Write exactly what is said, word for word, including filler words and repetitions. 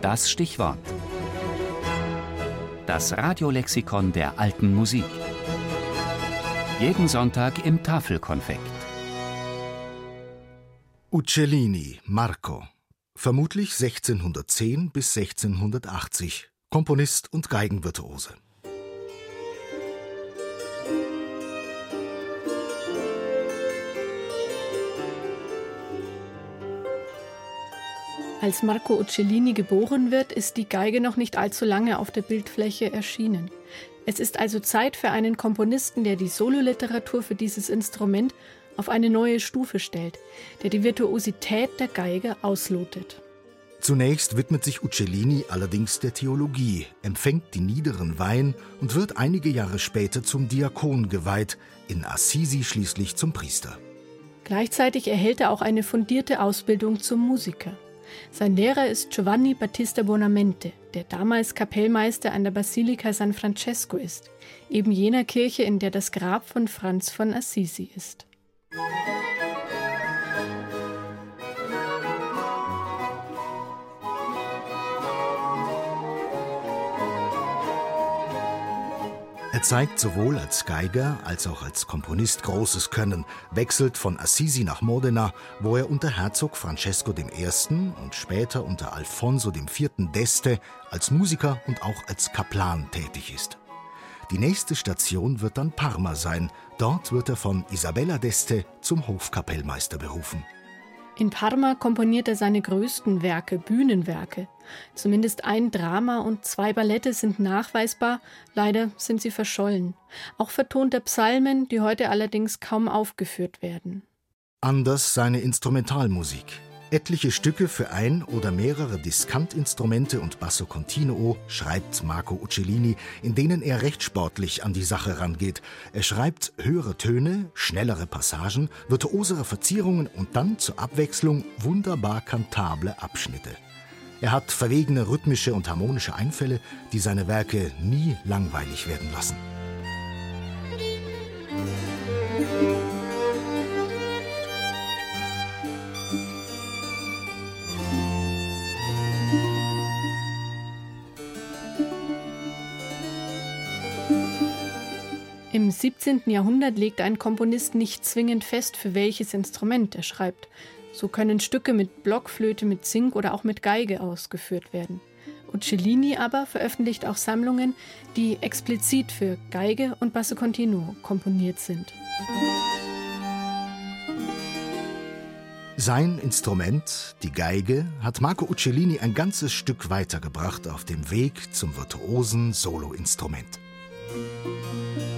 Das Stichwort. Das Radiolexikon der alten Musik. Jeden Sonntag im Tafelkonfekt. Uccellini, Marco. Vermutlich sechzehnhundertzehn bis sechzehnhundertachtzig. Komponist und Geigenvirtuose. Als Marco Uccellini geboren wird, ist die Geige noch nicht allzu lange auf der Bildfläche erschienen. Es ist also Zeit für einen Komponisten, der die Sololiteratur für dieses Instrument auf eine neue Stufe stellt, der die Virtuosität der Geige auslotet. Zunächst widmet sich Uccellini allerdings der Theologie, empfängt die niederen Weihen und wird einige Jahre später zum Diakon geweiht, in Assisi schließlich zum Priester. Gleichzeitig erhält er auch eine fundierte Ausbildung zum Musiker. Sein Lehrer ist Giovanni Battista Bonamente, der damals Kapellmeister an der Basilika San Francesco ist, eben jener Kirche, in der das Grab von Franz von Assisi ist. Er zeigt sowohl als Geiger als auch als Komponist großes Können, wechselt von Assisi nach Modena, wo er unter Herzog Francesco I. und später unter Alfonso der Vierte. d'Este als Musiker und auch als Kaplan tätig ist. Die nächste Station wird dann Parma sein. Dort wird er von Isabella d'Este zum Hofkapellmeister berufen. In Parma komponiert er seine größten Werke, Bühnenwerke. Zumindest ein Drama und zwei Ballette sind nachweisbar, leider sind sie verschollen. Auch vertont er Psalmen, die heute allerdings kaum aufgeführt werden. Anders seine Instrumentalmusik. Etliche Stücke für ein oder mehrere Diskantinstrumente und Basso Continuo schreibt Marco Uccellini, in denen er recht sportlich an die Sache rangeht. Er schreibt höhere Töne, schnellere Passagen, virtuosere Verzierungen und dann zur Abwechslung wunderbar kantable Abschnitte. Er hat verwegene rhythmische und harmonische Einfälle, die seine Werke nie langweilig werden lassen. Im siebzehnten Jahrhundert legt ein Komponist nicht zwingend fest, für welches Instrument er schreibt. So können Stücke mit Blockflöte, mit Zink oder auch mit Geige ausgeführt werden. Uccellini aber veröffentlicht auch Sammlungen, die explizit für Geige und Basso Continuo komponiert sind. Sein Instrument, die Geige, hat Marco Uccellini ein ganzes Stück weitergebracht auf dem Weg zum virtuosen Soloinstrument. Musik